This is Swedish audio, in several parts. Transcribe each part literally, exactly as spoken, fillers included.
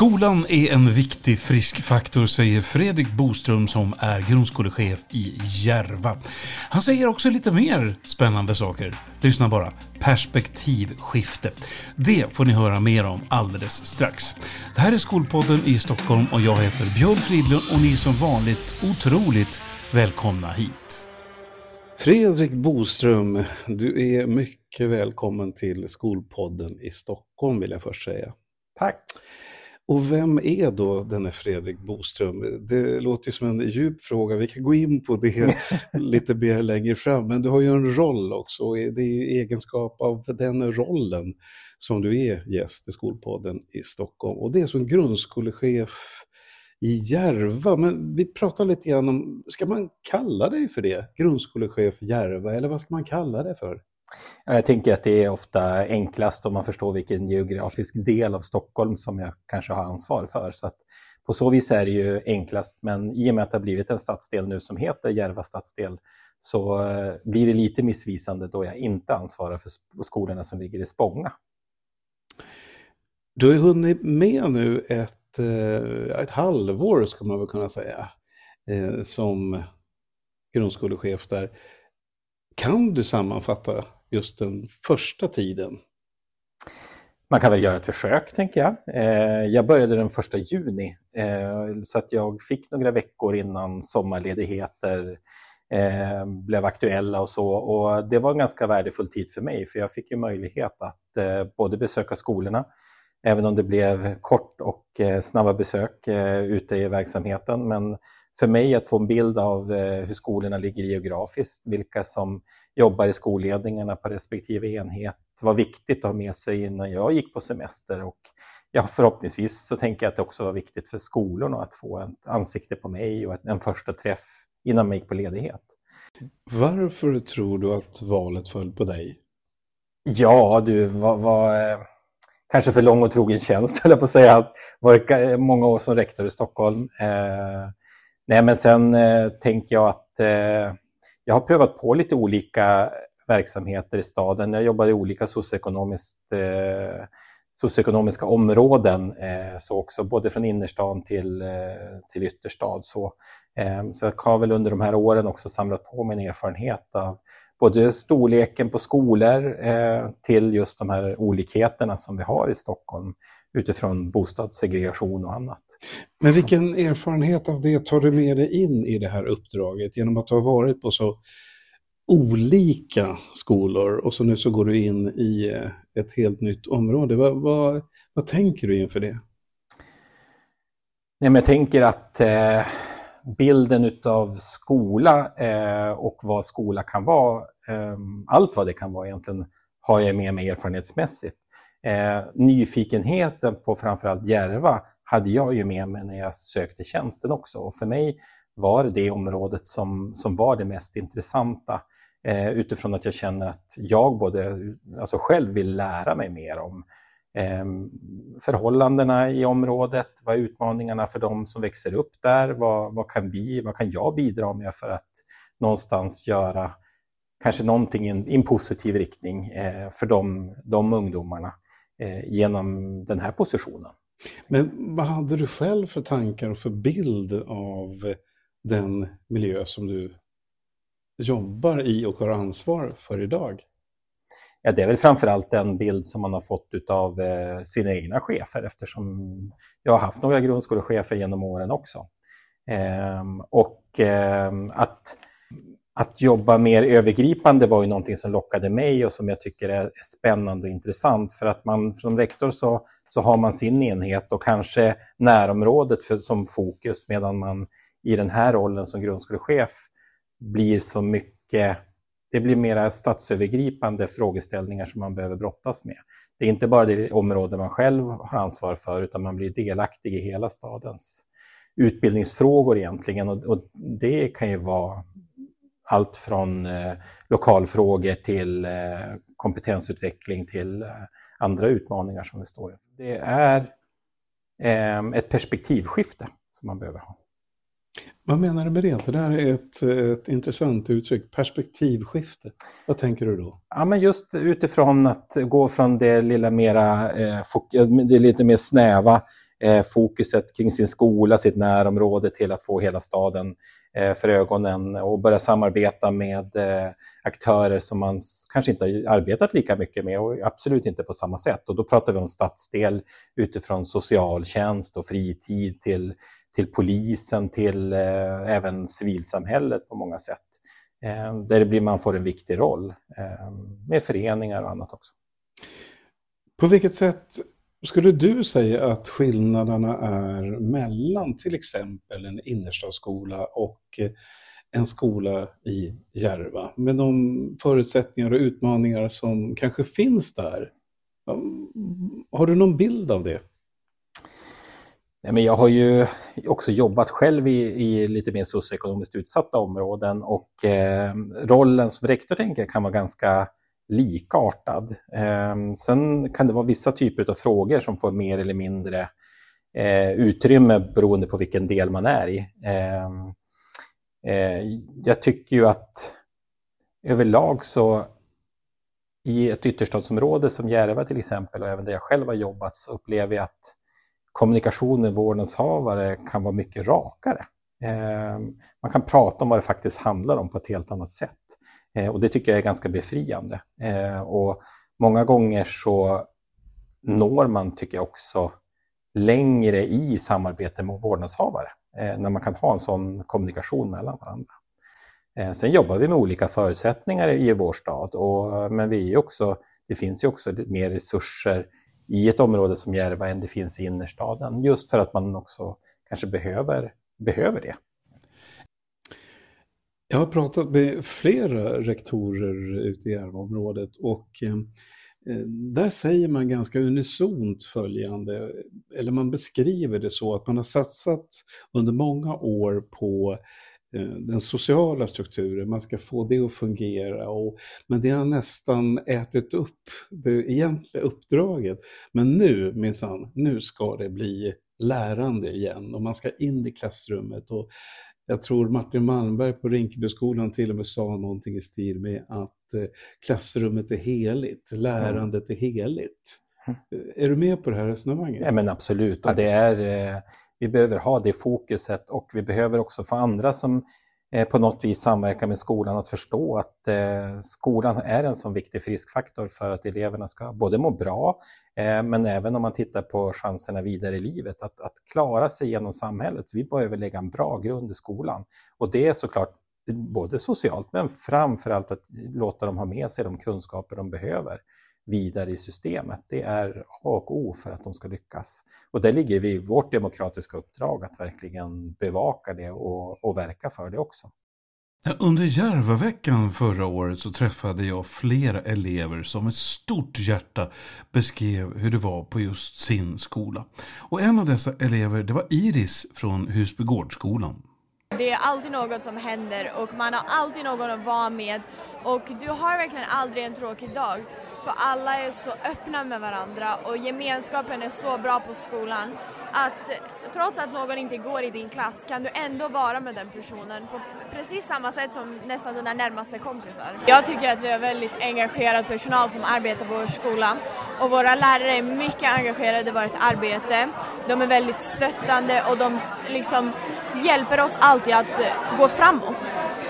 Skolan är en viktig frisk faktor, säger Fredrik Boström som är grundskolechef i Järva. Han säger också lite mer spännande saker. Lyssna bara. Perspektivskifte. Det får ni höra mer om alldeles strax. Det här är Skolpodden i Stockholm och jag heter Björn Fridlund och ni som vanligt otroligt välkomna hit. Fredrik Boström, du är mycket välkommen till Skolpodden i Stockholm vill jag först säga. Tack. Och vem är då denne Fredrik Boström? Det låter ju som en djup fråga. Vi kan gå in på det lite mer längre fram. Men du har ju en roll också. Det är ju egenskap av den rollen som du är gäst i Skolpodden i Stockholm. Och det är som grundskolechef i Järva. Men vi pratar lite grann om, ska man kalla dig för det? Grundskolechef i Järva, eller vad ska man kalla det för? Jag tänker att det är ofta enklast om man förstår vilken geografisk del av Stockholm som jag kanske har ansvar för. Så att på så vis är det ju enklast, men i och med att det har blivit en stadsdel nu som heter Järva stadsdel så blir det lite missvisande då jag inte ansvarar för skolorna som ligger i Spånga. Du har ju hunnit med nu ett, ett halvår ska man väl kunna säga som grundskolechef där. Kan du sammanfatta just den första tiden? Man kan väl göra ett försök, tänker jag. Jag började den första juni, så att jag fick några veckor innan sommarledigheter blev aktuella och så. Och det var en ganska värdefull tid för mig, för jag fick ju möjlighet att både besöka skolorna, även om det blev kort och snabba besök ute i verksamheten, men för mig att få en bild av hur skolorna ligger geografiskt, vilka som jobbar i skolledningarna på respektive enhet var viktigt att ha med sig innan jag gick på semester. Och jag förhoppningsvis så tänker jag att det också var viktigt för skolorna att få ett ansikte på mig och en första träff innan man gick på ledighet. Varför tror du att valet föll på dig? Ja, du var... var kanske för lång och trogen tjänst, höll jag på att säga. Var många år som rektor i Stockholm. Eh, nej, men sen eh, tänker jag att eh, jag har prövat på lite olika verksamheter i staden. Jag jobbar i olika socioekonomiskt, eh, socioekonomiska områden, eh, så också både från innerstan till, eh, till ytterstad. Så, eh, så jag har väl under de här åren också samlat på min erfarenhet av både storleken på skolor eh, till just de här olikheterna som vi har i Stockholm utifrån bostadssegregation och annat. Men vilken erfarenhet av det tar du med dig in i det här uppdraget genom att ha varit på så olika skolor och så nu så går du in i ett helt nytt område. Vad, vad, vad tänker du inför det? Nej, men jag tänker att... Eh... bilden utav skola eh, och vad skola kan vara, eh, allt vad det kan vara egentligen, har jag med mig erfarenhetsmässigt. Eh, nyfikenheten på framförallt Järva hade jag ju med mig när jag sökte tjänsten också. Och för mig var det området som, som var det mest intressanta eh, utifrån att jag känner att jag både, alltså själv vill lära mig mer om förhållandena i området, vad är utmaningarna för de som växer upp där, vad, vad kan vi, vad kan jag bidra med för att någonstans göra kanske någonting i en positiv riktning för de, de ungdomarna genom den här positionen. Men vad hade du själv för tankar och för bild av den miljö som du jobbar i och har ansvar för idag? Ja, det är väl framförallt den bild som man har fått av eh, sina egna chefer, eftersom jag har haft några grundskolechefer genom åren också. Ehm, och eh, att, att jobba mer övergripande var ju någonting som lockade mig och som jag tycker är, är spännande och intressant. För att man som rektor så, så har man sin enhet och kanske närområdet för, som fokus, medan man i den här rollen som grundskolechef blir så mycket... Det blir mera stadsövergripande frågeställningar som man behöver brottas med. Det är inte bara det område man själv har ansvar för, utan man blir delaktig i hela stadens utbildningsfrågor egentligen. Och, och det kan ju vara allt från eh, lokalfrågor till eh, kompetensutveckling till eh, andra utmaningar som vi står inför. Det är eh, ett perspektivskifte som man behöver ha. Vad menar du med det? Det där är ett, ett intressant uttryck, perspektivskifte. Vad tänker du då? Ja, men just utifrån att gå från det lilla mera, eh, det lite mer snäva eh, fokuset kring sin skola, sitt närområde, till att få hela staden eh, för ögonen och börja samarbeta med eh, aktörer som man kanske inte har arbetat lika mycket med och absolut inte på samma sätt. Och då pratar vi om stadsdel utifrån socialtjänst och fritid till, till polisen, till eh, även civilsamhället på många sätt. Eh, där det blir, man får en viktig roll eh, med föreningar och annat också. På vilket sätt skulle du säga att skillnaderna är mellan till exempel en innerstadsskola och en skola i Järva, med de förutsättningar och utmaningar som kanske finns där? Har du någon bild av det? Nej, men jag har ju också jobbat själv i, i lite mer socioekonomiskt utsatta områden, och eh, rollen som rektor tänker kan vara ganska likartad. Eh, sen kan det vara vissa typer av frågor som får mer eller mindre eh, utrymme beroende på vilken del man är i. Eh, eh, jag tycker ju att överlag så i ett ytterstadsområde som Järva till exempel, och även där jag själv har jobbat, så upplever jag att kommunikationen med vårdnadshavare kan vara mycket rakare. Eh, man kan prata om vad det faktiskt handlar om på ett helt annat sätt. Och det tycker jag är ganska befriande. Och många gånger så når man, tycker jag, också längre i samarbete med vårdnadshavare, när man kan ha en sån kommunikation mellan varandra. Sen jobbar vi med olika förutsättningar i vår stad, och, men vi är också, det finns ju också mer resurser i ett område som Järva än det finns i innerstaden, just för att man också kanske behöver, behöver det. Jag har pratat med flera rektorer ute i Järvaområdet, och där säger man ganska unisont följande, eller man beskriver det så, att man har satsat under många år på den sociala strukturen, man ska få det att fungera, och, men det har nästan ätit upp det egentliga uppdraget. Men nu, minsann, nu ska det bli lärande igen, och man ska in i klassrummet. Och jag tror Martin Malmberg på Rinkeby skolan till och med sa någonting i stil med att klassrummet är heligt, lärandet är heligt. Mm. Är du med på det här resonemanget? Ja, men absolut, och det är, vi behöver ha det fokuset, och vi behöver också få andra som på något vis samverkar med skolan att förstå att skolan är en sån viktig friskfaktor för att eleverna ska både må bra, men även om man tittar på chanserna vidare i livet, att, att klara sig genom samhället. Vi behöver lägga en bra grund i skolan, och det är såklart både socialt, men framförallt att låta dem ha med sig de kunskaper de behöver vidare i systemet. Det är A och O för att de ska lyckas. Och där ligger vi i vårt demokratiska uppdrag att verkligen bevaka det och, och verka för det också. Under Järvaveckan förra året så träffade jag flera elever som med stort hjärta beskrev hur det var på just sin skola. Och en av dessa elever, det var Iris från Husby gårdsskolan. Det är alltid något som händer, och man har alltid någon att vara med, och du har verkligen aldrig en tråkig dag. För alla är så öppna med varandra, och gemenskapen är så bra på skolan att trots att någon inte går i din klass kan du ändå vara med den personen på precis samma sätt som nästan dina närmaste kompisar. Jag tycker att vi har väldigt engagerad personal som arbetar på vår skola, och våra lärare är mycket engagerade i vårt arbete. De är väldigt stöttande, och de liksom hjälper oss alltid att gå framåt,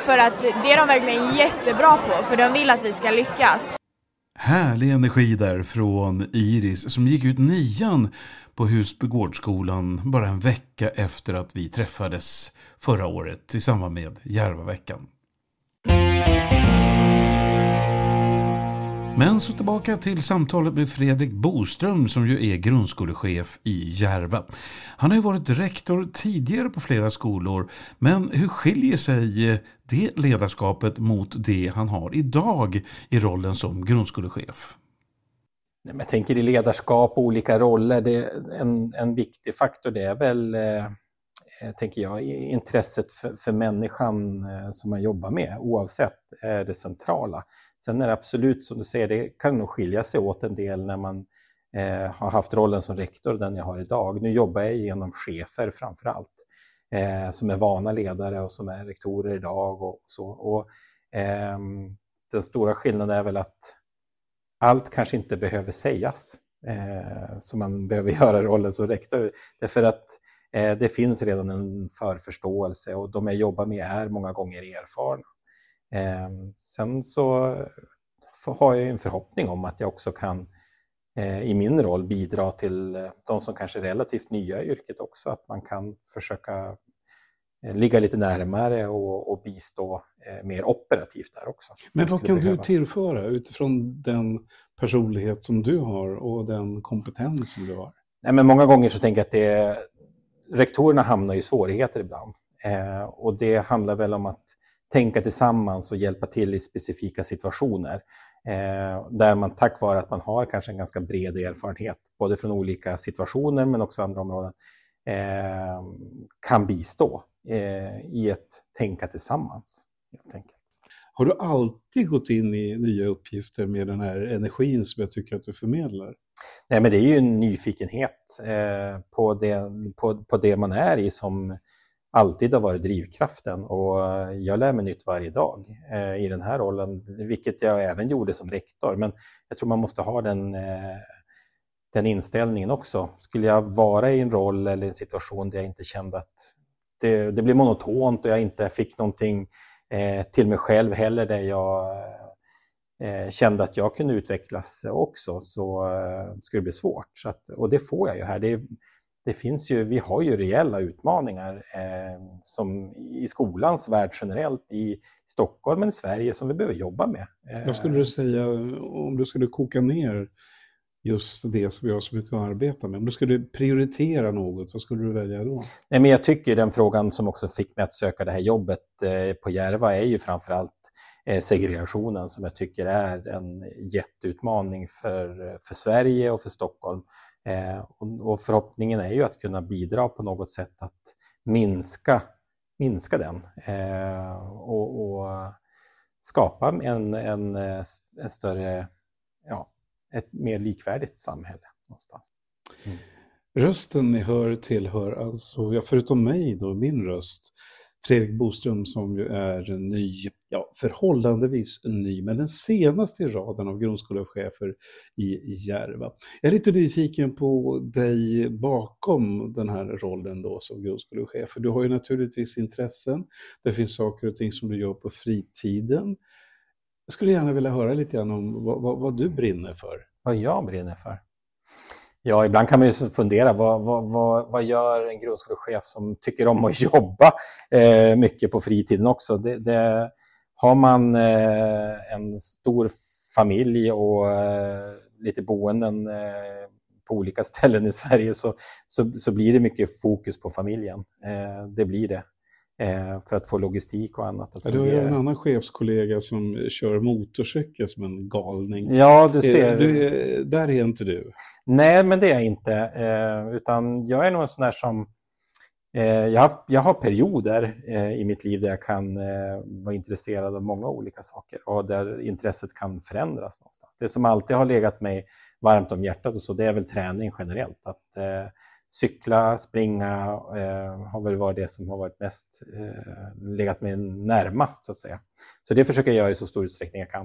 för att det är de verkligen jättebra på, för de vill att vi ska lyckas. Härlig energi där från Iris som gick ut nian på Husby gårdsskolan bara en vecka efter att vi träffades förra året i samband med Järvaveckan. Men så tillbaka till samtalet med Fredrik Boström som ju är grundskolechef i Järva. Han har ju varit rektor tidigare på flera skolor, men hur skiljer sig det ledarskapet mot det han har idag i rollen som grundskolechef? Jag tänker i ledarskap och olika roller, det är en, en viktig faktor, det är väl, tänker jag, intresset för, för människan som man jobbar med, oavsett, är det centrala. Sen är det absolut, som du säger, det kan nog skilja sig åt en del när man eh, har haft rollen som rektor, den jag har idag. Nu jobbar jag genom chefer framförallt, eh, som är vana ledare och som är rektorer idag och så. Och, eh, den stora skillnaden är väl att allt kanske inte behöver sägas. eh, som man behöver göra rollen som rektor. Därför att eh, det finns redan en förförståelse och de jag jobbar med är många gånger erfarna. Eh, sen så har jag en förhoppning om att jag också kan i min roll bidra till de som kanske är relativt nya i yrket också, att man kan försöka ligga lite närmare och, och bistå mer operativt där också. Men vad kan behövas. Du tillföra utifrån den personlighet som du har och den kompetens som du har? Nej, men många gånger så tänker jag att det, rektorerna hamnar i svårigheter ibland eh, och det handlar väl om att tänka tillsammans och hjälpa till i specifika situationer. Eh, där man tack vare att man har kanske en ganska bred erfarenhet både från olika situationer men också andra områden eh, kan bistå eh, i ett tänka tillsammans helt enkelt. Har du alltid gått in i nya uppgifter med den här energin som jag tycker att du förmedlar? Nej, men det är ju en nyfikenhet eh, på, det, på, på det man är i som alltid har varit drivkraften, och jag lär mig nytt varje dag eh, i den här rollen, vilket jag även gjorde som rektor, men jag tror man måste ha den, eh, den inställningen också. Skulle jag vara i en roll eller en situation där jag inte kände att det, det blev monotont och jag inte fick någonting eh, till mig själv heller, där jag eh, kände att jag kunde utvecklas också, så eh, skulle det bli svårt. Så att, och det får jag ju här. Det är, Det finns ju, vi har ju reella utmaningar eh, som i skolans värld generellt, i Stockholm men i Sverige, som vi behöver jobba med. Eh. Vad skulle du säga, om du skulle koka ner just det som vi har så mycket att arbeta med, om du skulle prioritera något, vad skulle du välja då? Nej, men jag tycker den frågan som också fick mig att söka det här jobbet eh, på Järva är ju framförallt eh, segregationen, som jag tycker är en jätteutmaning för, för Sverige och för Stockholm. Eh, och, och förhoppningen är ju att kunna bidra på något sätt att minska, minska den eh, och, och skapa en, en, en större, ja, ett mer likvärdigt samhälle någonstans. Mm. Rösten ni hör tillhör alltså, ja, förutom mig då, min röst, Fredrik Boström, som ju är en ny, ja, förhållandevis ny, men den senaste i raden av grundskolechefer i Järva. Jag är lite nyfiken på dig bakom den här rollen då som grundskolechef. Du har ju naturligtvis intressen. Det finns saker och ting som du gör på fritiden. Jag skulle gärna vilja höra lite grann om vad, vad, vad du brinner för. Vad jag brinner för? Ja, ibland kan man ju fundera, vad, vad, vad, vad gör en grundskolechef som tycker om att jobba eh, mycket på fritiden också? Det, det, har man eh, en stor familj och eh, lite boenden eh, på olika ställen i Sverige, så, så, så blir det mycket fokus på familjen. Eh, det blir det. För att få logistik och annat. Att ja, du har ju en annan chefskollega som kör motorcykel som en galning. Ja, du ser. Du, där är inte du. Nej, men det är jag inte. Utan jag är nog en sån där som... Jag har, jag har perioder i mitt liv där jag kan vara intresserad av många olika saker. Och där intresset kan förändras någonstans. Det som alltid har legat mig varmt om hjärtat och så, det är väl träning generellt. Att... Cykla, springa eh, har väl varit det som har varit mest eh, legat mig närmast, så att säga. Så det försöker jag göra i så stor utsträckning jag kan.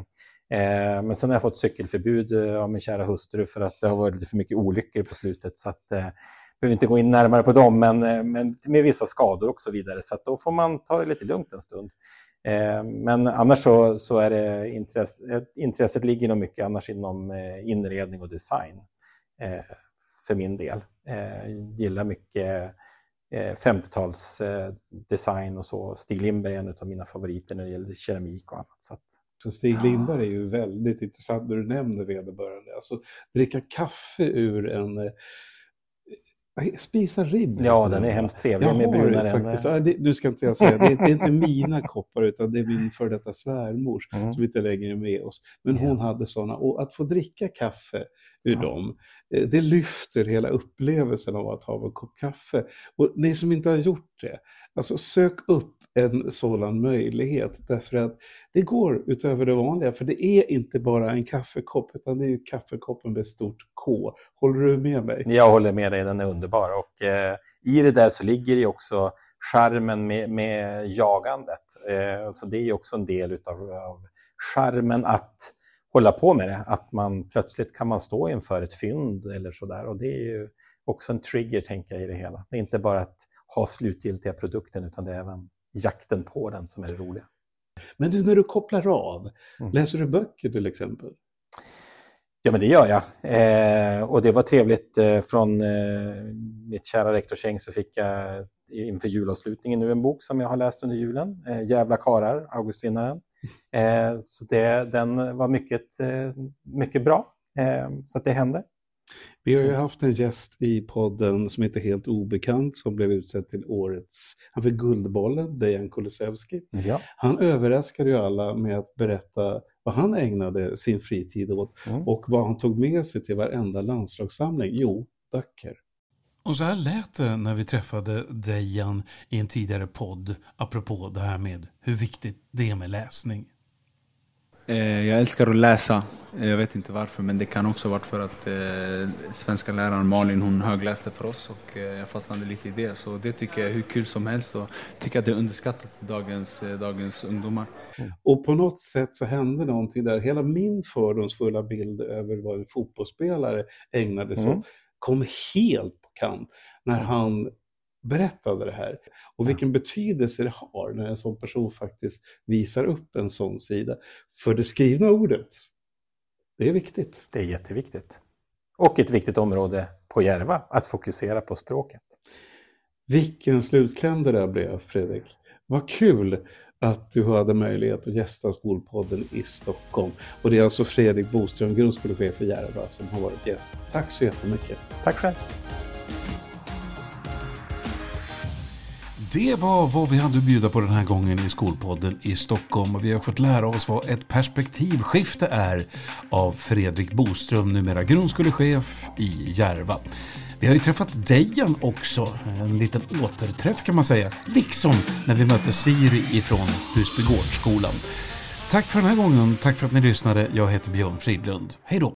Eh, men sen har jag fått cykelförbud av min kära hustru för att det har varit lite för mycket olyckor på slutet. Så att, eh, jag behöver inte gå in närmare på dem, men, men med vissa skador och så vidare. Så att då får man ta det lite lugnt en stund. Eh, men annars så, så är det intresse, intresset ligger nog mycket annars inom eh, inredning och design. Eh, för min del. Eh, gillar mycket eh, femtiotals eh, design och så. Stig Lindberg är en av mina favoriter när det gäller keramik och annat. Så, att, så Stig Lindberg ja. Är ju väldigt intressant när du nämner vederbörande. Alltså dricka kaffe ur en... Eh, spisa ribb. Ja, den är hemskt trevlig. Jag med brunaren. Faktiskt. Ja, det, nu ska inte jag säga, det är, det är inte mina koppar utan det är min för detta svärmor mm. som inte längre är med oss. Men mm. hon hade sådana, och att få dricka kaffe ur mm. dem, det lyfter hela upplevelsen av att ha en kopp kaffe. Och ni som inte har gjort det, alltså sök upp en sådan möjlighet, därför att det går utöver det vanliga, för det är inte bara en kaffekopp utan det är ju kaffekoppen med stort K. Håller du med mig? Jag håller med dig, den är underbar, och eh, i det där så ligger ju också charmen med, med jagandet, eh, så det är ju också en del utav, av charmen att hålla på med det. Att man plötsligt kan man stå inför ett fynd eller sådär. Och det är ju också en trigger, tänker jag, i det hela. Det är inte bara att ha slutgiltiga produkten, utan det är även jakten på den som är det roliga. Men du, när du kopplar av, mm. läser du böcker till exempel? Ja, men det gör jag. Eh, och det var trevligt. Eh, från eh, mitt kära rektorsgäng så fick jag inför julavslutningen nu en bok som jag har läst under julen. Eh, Jävla karar, Augustvinnaren. Eh, så det, den var mycket, eh, mycket bra. Eh, så att det hände. Vi har ju haft en gäst i podden som inte är helt obekant, som blev utsedd till årets, han fick guldbollen, Dejan Kulusevski. Ja. Han överraskade ju alla med att berätta vad han ägnade sin fritid åt mm. och vad han tog med sig till varenda landslagssamling. Jo, böcker. Och så här lät det när vi träffade Dejan i en tidigare podd apropå det här med hur viktigt det är med läsning. Jag älskar att läsa, jag vet inte varför, men det kan också vara för att eh, svenska läraren Malin, hon högläste för oss och eh, jag fastnade lite i det. Så det tycker jag är hur kul som helst och tycker att det är underskattat dagens, eh, dagens ungdomar. Mm. Och på något sätt så hände någonting där, hela min fördomsfulla bild över vad en fotbollsspelare ägnade sig mm. åt kom helt på kant när han berättade det här. Och vilken betydelse det har när en sån person faktiskt visar upp en sån sida. För det skrivna ordet, det är viktigt. Det är jätteviktigt. Och ett viktigt område på Järva, att fokusera på språket. Vilken slutkläm det där blev, Fredrik. Vad kul att du hade möjlighet att gästa Skolpodden i Stockholm. Och det är alltså Fredrik Boström, grundskolechef i Järva, som har varit gäst. Tack så jättemycket. Tack själv. Det var vad vi hade att bjuda på den här gången i Skolpodden i Stockholm. Vi har fått lära oss vad ett perspektivskifte är av Fredrik Boström, numera grundskolechef i Järva. Vi har ju träffat Dejan också, en liten återträff kan man säga, liksom när vi mötte Siri ifrån Husby gårdsskolan. Tack för den här gången, tack för att ni lyssnade. Jag heter Björn Fridlund. Hej då!